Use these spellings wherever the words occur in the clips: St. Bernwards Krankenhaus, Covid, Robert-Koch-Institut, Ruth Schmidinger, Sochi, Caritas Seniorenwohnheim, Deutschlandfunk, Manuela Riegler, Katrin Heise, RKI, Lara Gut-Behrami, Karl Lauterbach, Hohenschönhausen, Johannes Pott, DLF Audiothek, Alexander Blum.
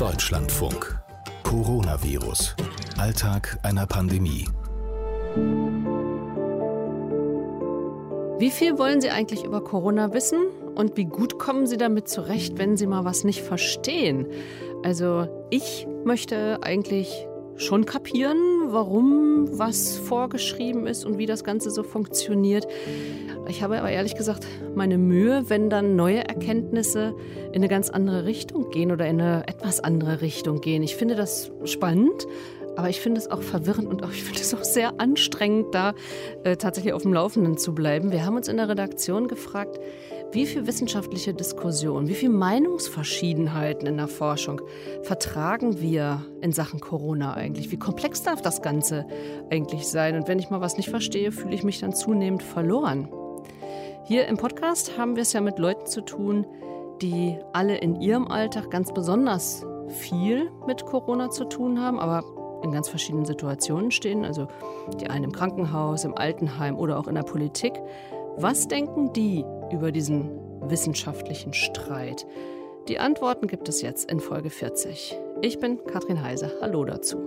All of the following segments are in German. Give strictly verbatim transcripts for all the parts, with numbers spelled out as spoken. Deutschlandfunk. Coronavirus. Alltag einer Pandemie. Wie viel wollen Sie eigentlich über Corona wissen? Und wie gut kommen Sie damit zurecht, wenn Sie mal was nicht verstehen? Also ich möchte eigentlich schon kapieren, warum was vorgeschrieben ist und wie das Ganze so funktioniert. Ich habe aber ehrlich gesagt meine Mühe, wenn dann neue Erkenntnisse in eine ganz andere Richtung gehen oder in eine etwas andere Richtung gehen. Ich finde das spannend, aber ich finde es auch verwirrend und auch, ich finde es auch sehr anstrengend, da äh, tatsächlich auf dem Laufenden zu bleiben. Wir haben uns in der Redaktion gefragt, wie viel wissenschaftliche Diskussion, wie viel Meinungsverschiedenheiten in der Forschung vertragen wir in Sachen Corona eigentlich? Wie komplex darf das Ganze eigentlich sein? Und wenn ich mal was nicht verstehe, fühle ich mich dann zunehmend verloren. Hier im Podcast haben wir es ja mit Leuten zu tun, die alle in ihrem Alltag ganz besonders viel mit Corona zu tun haben, aber in ganz verschiedenen Situationen stehen. Also die einen im Krankenhaus, im Altenheim oder auch in der Politik. Was denken die über diesen wissenschaftlichen Streit? Die Antworten gibt es jetzt in Folge vierzig. Ich bin Katrin Heise. Hallo dazu.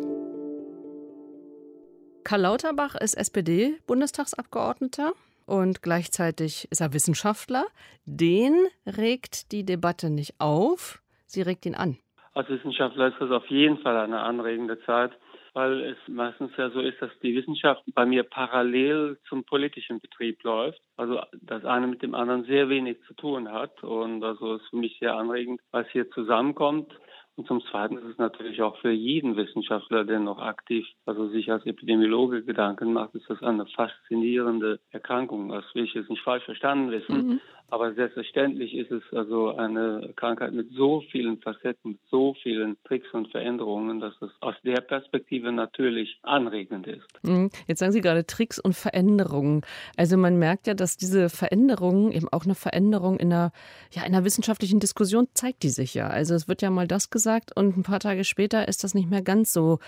Karl Lauterbach ist S P D-Bundestagsabgeordneter. Und gleichzeitig ist er Wissenschaftler. Den regt die Debatte nicht auf, sie regt ihn an. Als Wissenschaftler ist das auf jeden Fall eine anregende Zeit, weil es meistens ja so ist, dass die Wissenschaft bei mir parallel zum politischen Betrieb läuft. Also das eine mit dem anderen sehr wenig zu tun hat. Und also ist für mich sehr anregend, was hier zusammenkommt. Und zum Zweiten ist es natürlich auch für jeden Wissenschaftler, der noch aktiv, also sich als Epidemiologe Gedanken macht, ist das eine faszinierende Erkrankung. Das will ich jetzt nicht falsch verstanden wissen, mhm. aber selbstverständlich ist es also eine Krankheit mit so vielen Facetten, mit so vielen Tricks und Veränderungen, dass es aus der Perspektive natürlich anregend ist. Mhm. Jetzt sagen Sie gerade Tricks und Veränderungen. Also man merkt ja, dass diese Veränderungen eben auch eine Veränderung in einer, ja, in einer wissenschaftlichen Diskussion zeigt, die sich ja. Also es wird ja mal das gesagt, und ein paar Tage später ist das nicht mehr ganz so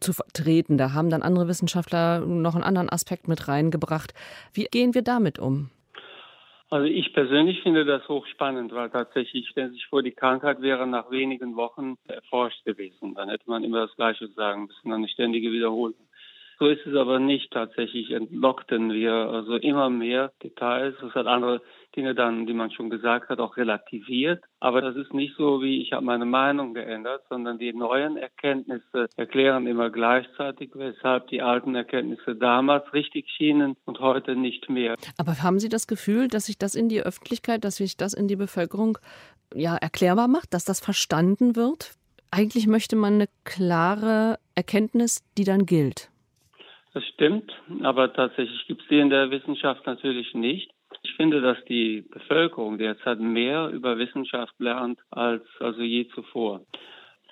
zu vertreten. Da haben dann andere Wissenschaftler noch einen anderen Aspekt mit reingebracht. Wie gehen wir damit um? Also ich persönlich finde das hochspannend, weil tatsächlich, stellen Sie sich vor, die Krankheit wäre nach wenigen Wochen erforscht gewesen. Dann hätte man immer das Gleiche sagen müssen, dann eine ständige Wiederholung. So ist es aber nicht. Tatsächlich entlockten wir also immer mehr Details. Das hat andere Dinge dann, die man schon gesagt hat, auch relativiert. Aber das ist nicht so, wie ich habe meine Meinung geändert, sondern die neuen Erkenntnisse erklären immer gleichzeitig, weshalb die alten Erkenntnisse damals richtig schienen und heute nicht mehr. Aber haben Sie das Gefühl, dass sich das in die Öffentlichkeit, dass sich das in die Bevölkerung ja erklärbar macht, dass das verstanden wird? Eigentlich möchte man eine klare Erkenntnis, die dann gilt. Das stimmt, aber tatsächlich gibt es die in der Wissenschaft natürlich nicht. Ich finde, dass die Bevölkerung derzeit mehr über Wissenschaft lernt als also je zuvor.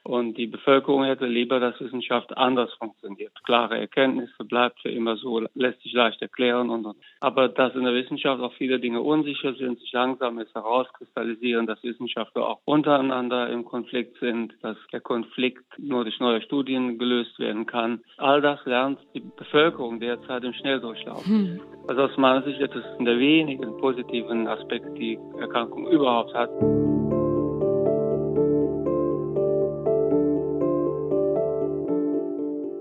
Und die Bevölkerung hätte lieber, dass Wissenschaft anders funktioniert. Klare Erkenntnisse, bleibt für immer so, lässt sich leicht erklären. Und, und. Aber dass in der Wissenschaft auch viele Dinge unsicher sind, sich langsam jetzt herauskristallisieren, dass Wissenschaftler auch untereinander im Konflikt sind, dass der Konflikt nur durch neue Studien gelöst werden kann. All das lernt die Bevölkerung derzeit im Schnelldurchlauf. Hm. Also aus meiner Sicht ist es einer der wenigen positiven Aspekte, die Erkrankung überhaupt hat.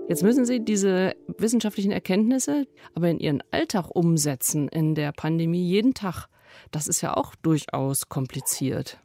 Jetzt müssen Sie diese wissenschaftlichen Erkenntnisse aber in Ihren Alltag umsetzen, in der Pandemie jeden Tag. Das ist ja auch durchaus kompliziert.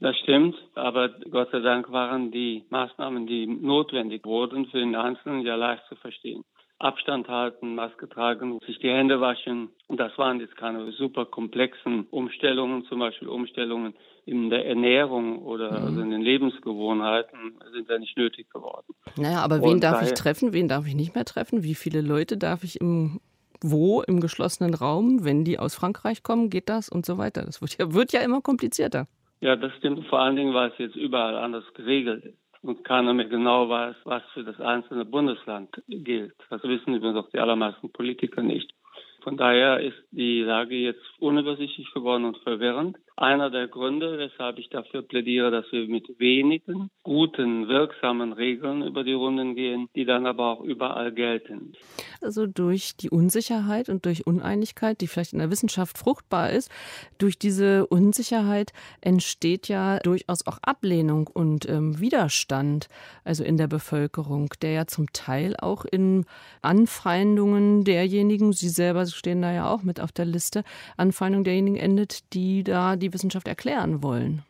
Das stimmt, aber Gott sei Dank waren die Maßnahmen, die notwendig wurden, für den Einzelnen ja leicht zu verstehen. Abstand halten, Maske tragen, sich die Hände waschen. Und das waren jetzt keine super komplexen Umstellungen, zum Beispiel Umstellungen in der Ernährung oder mhm. also in den Lebensgewohnheiten sind ja nicht nötig geworden. Naja, aber wen Und darf daher, ich treffen, wen darf ich nicht mehr treffen? Wie viele Leute darf ich im wo, im geschlossenen Raum, wenn die aus Frankreich kommen, geht das und so weiter. Das wird ja, wird ja immer komplizierter. Ja, das stimmt, vor allen Dingen, weil es jetzt überall anders geregelt ist. Und keiner mehr genau weiß, was für das einzelne Bundesland gilt. Das wissen übrigens auch die allermeisten Politiker nicht. Von daher ist die Lage jetzt unübersichtlich geworden und verwirrend. einer der Gründe, weshalb ich dafür plädiere, dass wir mit wenigen, guten, wirksamen Regeln über die Runden gehen, die dann aber auch überall gelten. Also durch die Unsicherheit und durch Uneinigkeit, die vielleicht in der Wissenschaft fruchtbar ist, durch diese Unsicherheit entsteht ja durchaus auch Ablehnung und ähm, Widerstand, also in der Bevölkerung, der ja zum Teil auch in Anfeindungen derjenigen, Sie selber stehen da ja auch mit auf der Liste, Anfeindung derjenigen endet, die da die Wissenschaft erklären wollen.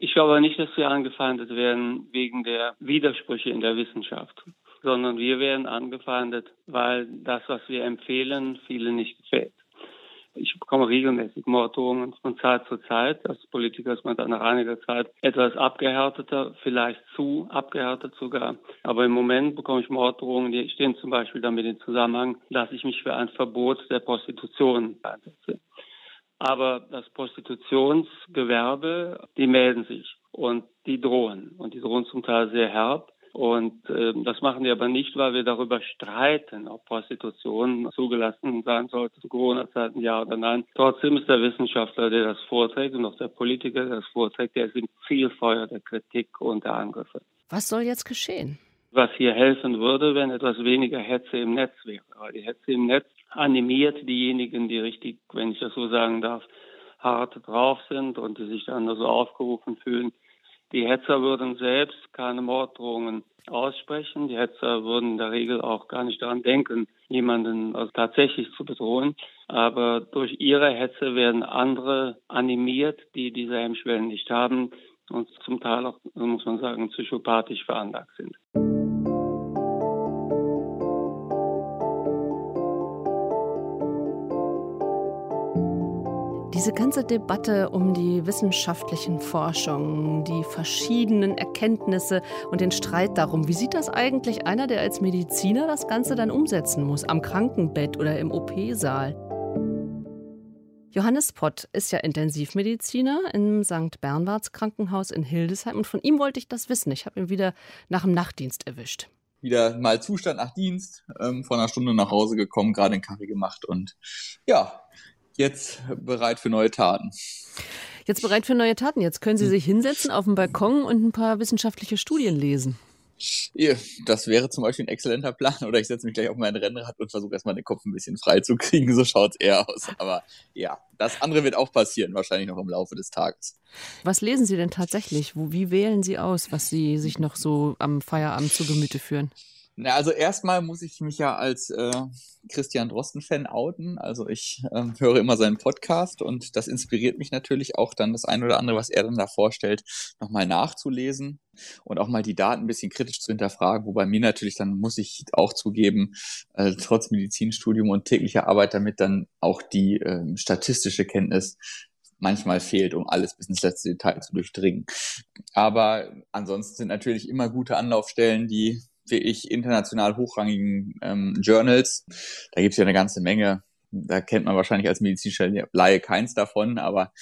Ich glaube nicht, dass wir angefeindet werden wegen der Widersprüche in der Wissenschaft, sondern wir werden angefeindet, weil das, was wir empfehlen, vielen nicht gefällt. Ich bekomme regelmäßig Morddrohungen von Zeit zu Zeit. Als Politiker ist man dann nach einiger Zeit etwas abgehärteter, vielleicht zu abgehärtet sogar. Aber im Moment bekomme ich Morddrohungen, die stehen zum Beispiel damit in Zusammenhang, dass ich mich für ein Verbot der Prostitution einsetze. Aber das Prostitutionsgewerbe, die melden sich und die drohen. Und die drohen zum Teil sehr herb. Und äh, das machen wir aber nicht, weil wir darüber streiten, ob Prostitution zugelassen sein sollte, zu Corona-Zeiten, ja oder nein. Trotzdem ist der Wissenschaftler, der das vorträgt, und auch der Politiker, der das vorträgt, der ist im Zielfeuer der Kritik und der Angriffe. Was soll jetzt geschehen? Was hier helfen würde, wenn etwas weniger Hetze im Netz wäre. Weil die Hetze im Netz animiert diejenigen, die richtig, wenn ich das so sagen darf, hart drauf sind und die sich dann so aufgerufen fühlen. Die Hetzer würden selbst keine Morddrohungen aussprechen. Die Hetzer würden in der Regel auch gar nicht daran denken, jemanden also tatsächlich zu bedrohen. Aber durch ihre Hetze werden andere animiert, die diese Hemmschwellen nicht haben und zum Teil auch, muss man sagen, psychopathisch veranlagt sind. Diese ganze Debatte um die wissenschaftlichen Forschungen, die verschiedenen Erkenntnisse und den Streit darum, wie sieht das eigentlich einer, der als Mediziner das Ganze dann umsetzen muss, am Krankenbett oder im O P-Saal? Johannes Pott ist ja Intensivmediziner im Sankt Bernwards Krankenhaus in Hildesheim und von ihm wollte ich das wissen. Ich habe ihn wieder nach dem Nachtdienst erwischt. Wieder mal Zustand nach Dienst, ähm, vor einer Stunde nach Hause gekommen, gerade einen Kaffee gemacht und ja... Jetzt bereit für neue Taten. Jetzt bereit für neue Taten. Jetzt können Sie sich hinsetzen auf dem Balkon und ein paar wissenschaftliche Studien lesen. Das wäre zum Beispiel ein exzellenter Plan. Oder ich setze mich gleich auf mein Rennrad und versuche erstmal den Kopf ein bisschen frei zu kriegen. So schaut es eher aus. Aber ja, das andere wird auch passieren, wahrscheinlich noch im Laufe des Tages. Was lesen Sie denn tatsächlich? Wie wählen Sie aus, was Sie sich noch so am Feierabend zu Gemüte führen? Na, also erstmal muss ich mich ja als äh, Christian Drosten-Fan outen. Also ich äh, höre immer seinen Podcast und das inspiriert mich natürlich auch dann das ein oder andere, was er dann da vorstellt, nochmal nachzulesen und auch mal die Daten ein bisschen kritisch zu hinterfragen. Wobei mir natürlich, dann muss ich auch zugeben, äh, trotz Medizinstudium und täglicher Arbeit damit dann auch die äh, statistische Kenntnis manchmal fehlt, um alles bis ins letzte Detail zu durchdringen. Aber ansonsten sind natürlich immer gute Anlaufstellen, die wirklich international hochrangigen ähm, Journals. Da gibt es ja eine ganze Menge. Da kennt man wahrscheinlich als medizinischer Laie keins davon, aber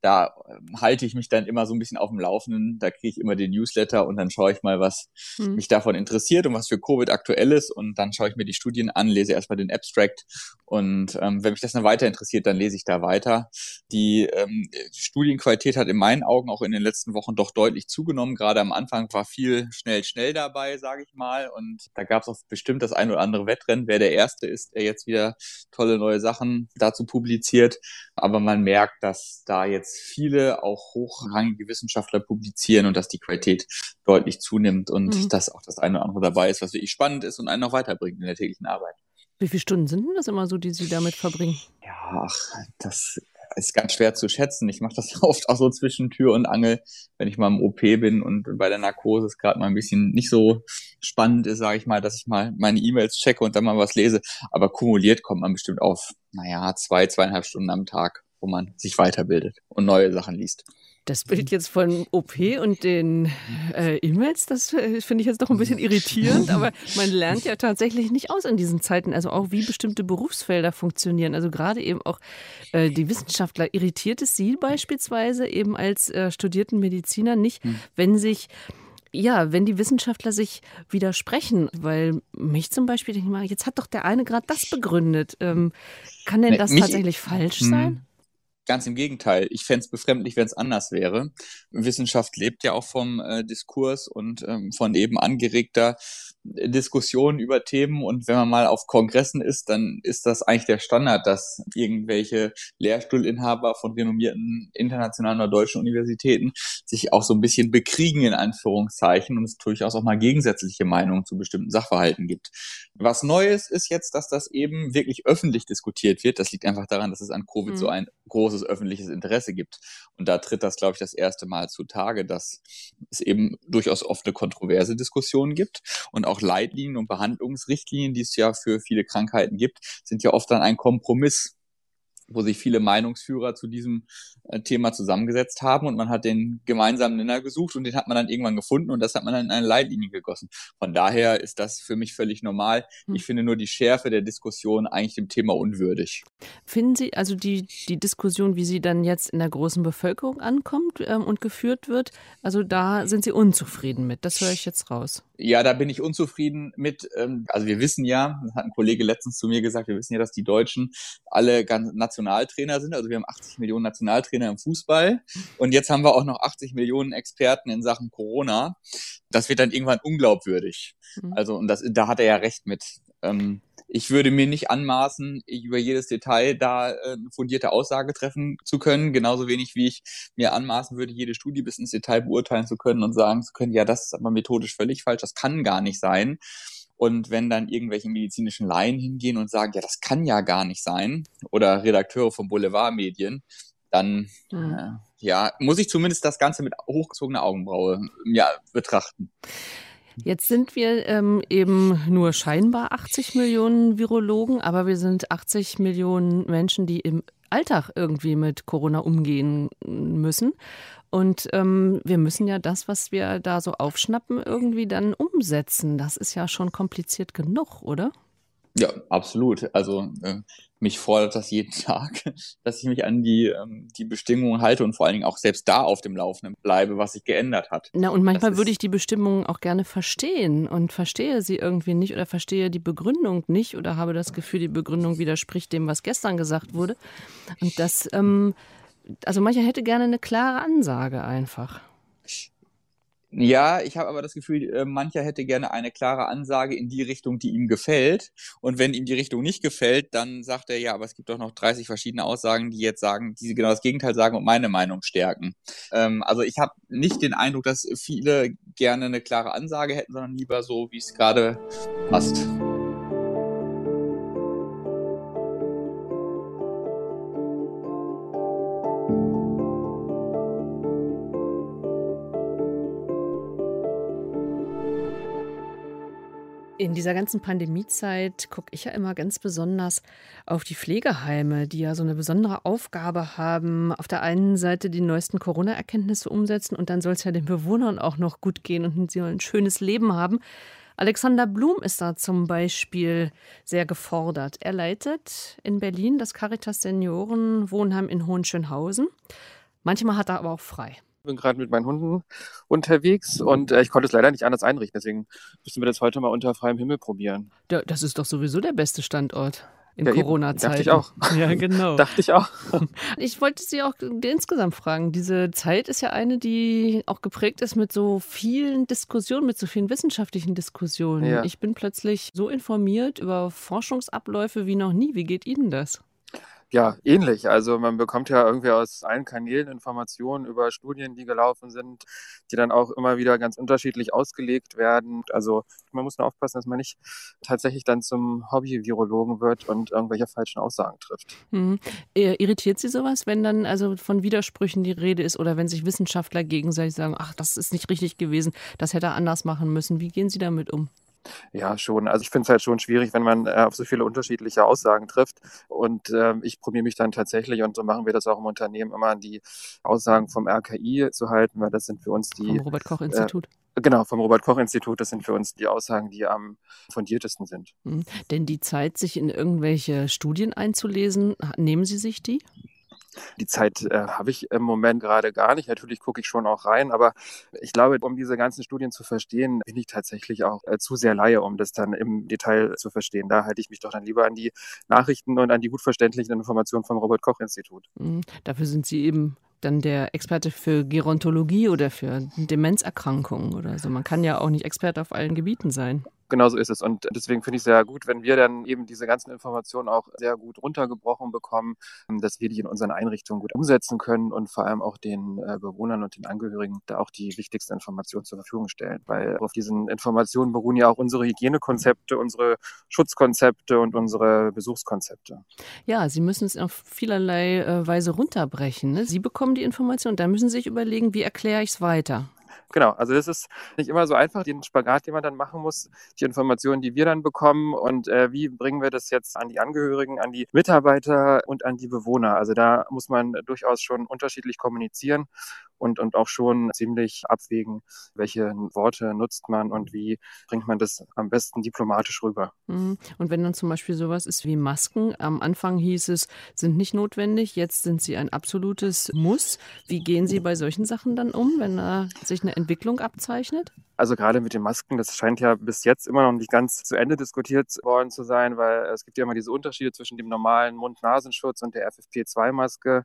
da ähm, halte ich mich dann immer so ein bisschen auf dem Laufenden. Da kriege ich immer den Newsletter und dann schaue ich mal, was mhm. mich davon interessiert und was für Covid aktuell ist. Und dann schaue ich mir die Studien an, lese erstmal den Abstract. Und ähm, wenn mich das dann weiter interessiert, dann lese ich da weiter. Die ähm, Studienqualität hat in meinen Augen auch in den letzten Wochen doch deutlich zugenommen. Gerade am Anfang war viel schnell, schnell dabei, sage ich mal. Und da gab es auch bestimmt das ein oder andere Wettrennen, wer der Erste ist, der jetzt wieder tolle neue Sachen dazu publiziert. Aber man merkt, dass da jetzt viele auch hochrangige Wissenschaftler publizieren und dass die Qualität deutlich zunimmt und mhm. dass auch das eine oder andere dabei ist, was wirklich spannend ist und einen noch weiterbringt in der täglichen Arbeit. Wie viele Stunden sind denn das immer so, die Sie damit verbringen? Ja, ach, das ist ganz schwer zu schätzen. Ich mache das oft auch so zwischen Tür und Angel, wenn ich mal im O P bin und bei der Narkose ist gerade mal ein bisschen nicht so spannend ist, sage ich mal, dass ich mal meine E-Mails checke und dann mal was lese. Aber kumuliert kommt man bestimmt auf, naja, zwei, zweieinhalb Stunden am Tag, wo man sich weiterbildet und neue Sachen liest. Das Bild jetzt von O P und den äh, E-Mails, das äh, finde ich jetzt doch ein bisschen irritierend, aber man lernt ja tatsächlich nicht aus in diesen Zeiten, also auch wie bestimmte Berufsfelder funktionieren, also gerade eben auch äh, die Wissenschaftler. Irritiert es Sie beispielsweise eben als äh, studierten Mediziner nicht, hm. wenn sich... Ja, wenn die Wissenschaftler sich widersprechen, weil mich zum Beispiel, denke ich mal, jetzt hat doch der eine gerade das begründet. Ähm, kann denn das nee, mich, tatsächlich falsch mh. sein? Ganz im Gegenteil, ich fände es befremdlich, wenn es anders wäre. Wissenschaft lebt ja auch vom äh, Diskurs und ähm, von eben angeregter Diskussion über Themen. Und wenn man mal auf Kongressen ist, dann ist das eigentlich der Standard, dass irgendwelche Lehrstuhlinhaber von renommierten internationalen oder deutschen Universitäten sich auch so ein bisschen bekriegen, in Anführungszeichen, und es durchaus auch mal gegensätzliche Meinungen zu bestimmten Sachverhalten gibt. Was Neues ist jetzt, dass das eben wirklich öffentlich diskutiert wird. Das liegt einfach daran, dass es an Covid mhm. so ein großes öffentliches Interesse gibt. Und da tritt das, glaube ich, das erste Mal zutage, dass es eben durchaus oft eine kontroverse Diskussion gibt. Und auch Leitlinien und Behandlungsrichtlinien, die es ja für viele Krankheiten gibt, sind ja oft dann ein Kompromiss, wo sich viele Meinungsführer zu diesem Thema zusammengesetzt haben und man hat den gemeinsamen Nenner gesucht und den hat man dann irgendwann gefunden und das hat man dann in eine Leitlinie gegossen. Von daher ist das für mich völlig normal. Ich finde nur die Schärfe der Diskussion eigentlich dem Thema unwürdig. Finden Sie also die, die Diskussion, wie sie dann jetzt in der großen Bevölkerung ankommt ähm, und geführt wird, also da sind Sie unzufrieden mit, das höre ich jetzt raus. Ja, da bin ich unzufrieden mit. Ähm, also wir wissen ja, das hat ein Kollege letztens zu mir gesagt, wir wissen ja, dass die Deutschen alle ganz national Nationaltrainer sind. Also wir haben achtzig Millionen Nationaltrainer im Fußball und jetzt haben wir auch noch achtzig Millionen Experten in Sachen Corona. Das wird dann irgendwann unglaubwürdig. Mhm. Also und das, da hat er ja recht mit. Ähm, ich würde mir nicht anmaßen, über jedes Detail da äh, eine fundierte Aussage treffen zu können, genauso wenig wie ich mir anmaßen würde, jede Studie bis ins Detail beurteilen zu können und sagen zu können, ja, das ist aber methodisch völlig falsch, das kann gar nicht sein. Und wenn dann irgendwelche medizinischen Laien hingehen und sagen, ja, das kann ja gar nicht sein, oder Redakteure von Boulevardmedien, dann mhm. äh, ja, muss ich zumindest das Ganze mit hochgezogener Augenbraue ja, betrachten. Jetzt sind wir ähm, eben nur scheinbar achtzig Millionen Virologen, aber wir sind achtzig Millionen Menschen, die im Alltag irgendwie mit Corona umgehen müssen. Und ähm, wir müssen ja das, was wir da so aufschnappen, irgendwie dann umsetzen. Das ist ja schon kompliziert genug, oder? Ja, absolut. Also äh, mich fordert das jeden Tag, dass ich mich an die, ähm, die Bestimmungen halte und vor allen Dingen auch selbst da auf dem Laufenden bleibe, was sich geändert hat. Na, und manchmal würde ich die Bestimmungen auch gerne verstehen und verstehe sie irgendwie nicht oder verstehe die Begründung nicht oder habe das Gefühl, die Begründung widerspricht dem, was gestern gesagt wurde. Und das, ähm, also mancher hätte gerne eine klare Ansage einfach. Ja, ich habe aber das Gefühl, mancher hätte gerne eine klare Ansage in die Richtung, die ihm gefällt. Und wenn ihm die Richtung nicht gefällt, dann sagt er, ja, aber es gibt doch noch dreißig verschiedene Aussagen, die jetzt sagen, die genau das Gegenteil sagen und meine Meinung stärken. Ähm, also ich habe nicht den Eindruck, dass viele gerne eine klare Ansage hätten, sondern lieber so, wie es gerade passt. In dieser ganzen Pandemiezeit gucke ich ja immer ganz besonders auf die Pflegeheime, die ja so eine besondere Aufgabe haben. Auf der einen Seite die neuesten Corona-Erkenntnisse umsetzen und dann soll es ja den Bewohnern auch noch gut gehen und sie ein schönes Leben haben. Alexander Blum ist da zum Beispiel sehr gefordert. Er leitet in Berlin das Caritas Seniorenwohnheim in Hohenschönhausen. Manchmal hat er aber auch frei. Ich bin gerade mit meinen Hunden unterwegs und äh, ich konnte es leider nicht anders einrichten. Deswegen müssen wir das heute mal unter freiem Himmel probieren. Ja, das ist doch sowieso der beste Standort in ja, Corona-Zeiten. Dachte ich auch. Ja, genau. Dachte ich auch. Ich wollte Sie auch insgesamt fragen. Diese Zeit ist ja eine, die auch geprägt ist mit so vielen Diskussionen, mit so vielen wissenschaftlichen Diskussionen. Ja. Ich bin plötzlich so informiert über Forschungsabläufe wie noch nie. Wie geht Ihnen das? Ja, ähnlich. Also man bekommt ja irgendwie aus allen Kanälen Informationen über Studien, die gelaufen sind, die dann auch immer wieder ganz unterschiedlich ausgelegt werden. Also man muss nur aufpassen, dass man nicht tatsächlich dann zum Hobby-Virologen wird und irgendwelche falschen Aussagen trifft. Mhm. Irritiert Sie sowas, wenn dann also von Widersprüchen die Rede ist oder wenn sich Wissenschaftler gegenseitig sagen, ach, das ist nicht richtig gewesen, das hätte er anders machen müssen. Wie gehen Sie damit um? Ja, schon. Also ich finde es halt schon schwierig, wenn man äh, auf so viele unterschiedliche Aussagen trifft. Und äh, ich probiere mich dann tatsächlich, und so machen wir das auch im Unternehmen, immer an die Aussagen vom R K I zu halten, weil das sind für uns die... Vom Robert-Koch-Institut. Äh, genau, vom Robert-Koch-Institut. Das sind für uns die Aussagen, die am fundiertesten sind. Mhm. Denn die Zeit, sich in irgendwelche Studien einzulesen, nehmen Sie sich die? Die Zeit äh, habe ich im Moment gerade gar nicht. Natürlich gucke ich schon auch rein, aber ich glaube, um diese ganzen Studien zu verstehen, bin ich tatsächlich auch äh, zu sehr Laie, um das dann im Detail zu verstehen. Da halte ich mich doch dann lieber an die Nachrichten und an die gut verständlichen Informationen vom Robert-Koch-Institut. Mhm. Dafür sind Sie eben dann der Experte für Gerontologie oder für Demenzerkrankungen oder so. Man kann ja auch nicht Experte auf allen Gebieten sein. Genau so ist es. Und deswegen finde ich es sehr gut, wenn wir dann eben diese ganzen Informationen auch sehr gut runtergebrochen bekommen, dass wir die in unseren Einrichtungen gut umsetzen können und vor allem auch den Bewohnern und den Angehörigen da auch die wichtigsten Informationen zur Verfügung stellen. Weil auf diesen Informationen beruhen ja auch unsere Hygienekonzepte, unsere Schutzkonzepte und unsere Besuchskonzepte. Ja, Sie müssen es auf vielerlei Weise runterbrechen, ne? Sie bekommen die Information, da müssen Sie sich überlegen, wie erkläre ich es weiter? Genau, also das ist nicht immer so einfach, den Spagat, den man dann machen muss, die Informationen, die wir dann bekommen und äh, wie bringen wir das jetzt an die Angehörigen, an die Mitarbeiter und an die Bewohner. Also da muss man durchaus schon unterschiedlich kommunizieren und, und auch schon ziemlich abwägen, welche Worte nutzt man und wie bringt man das am besten diplomatisch rüber. Und wenn dann zum Beispiel sowas ist wie Masken, am Anfang hieß es, sind nicht notwendig, jetzt sind sie ein absolutes Muss. Wie gehen Sie bei solchen Sachen dann um, wenn da sich eine Entwicklung abzeichnet? Also gerade mit den Masken, das scheint ja bis jetzt immer noch nicht ganz zu Ende diskutiert worden zu sein, weil es gibt ja immer diese Unterschiede zwischen dem normalen Mund-Nasenschutz und der F F P zwei Maske.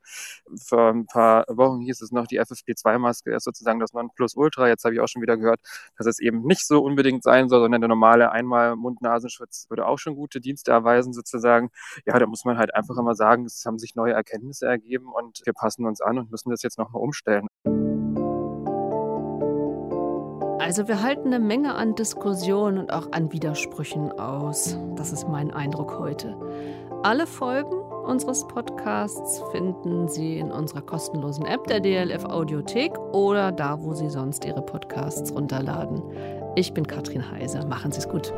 Vor ein paar Wochen hieß es noch, die F F P zwei Maske ist sozusagen das Nonplusultra. Jetzt habe ich auch schon wieder gehört, dass es eben nicht so unbedingt sein soll, sondern der normale einmal Mund-Nasenschutz würde auch schon gute Dienste erweisen sozusagen. Ja, da muss man halt einfach immer sagen, es haben sich neue Erkenntnisse ergeben und wir passen uns an und müssen das jetzt nochmal umstellen. Also wir halten eine Menge an Diskussionen und auch an Widersprüchen aus. Das ist mein Eindruck heute. Alle Folgen unseres Podcasts finden Sie in unserer kostenlosen App der D L F Audiothek oder da, wo Sie sonst Ihre Podcasts runterladen. Ich bin Katrin Heise. Machen Sie es gut.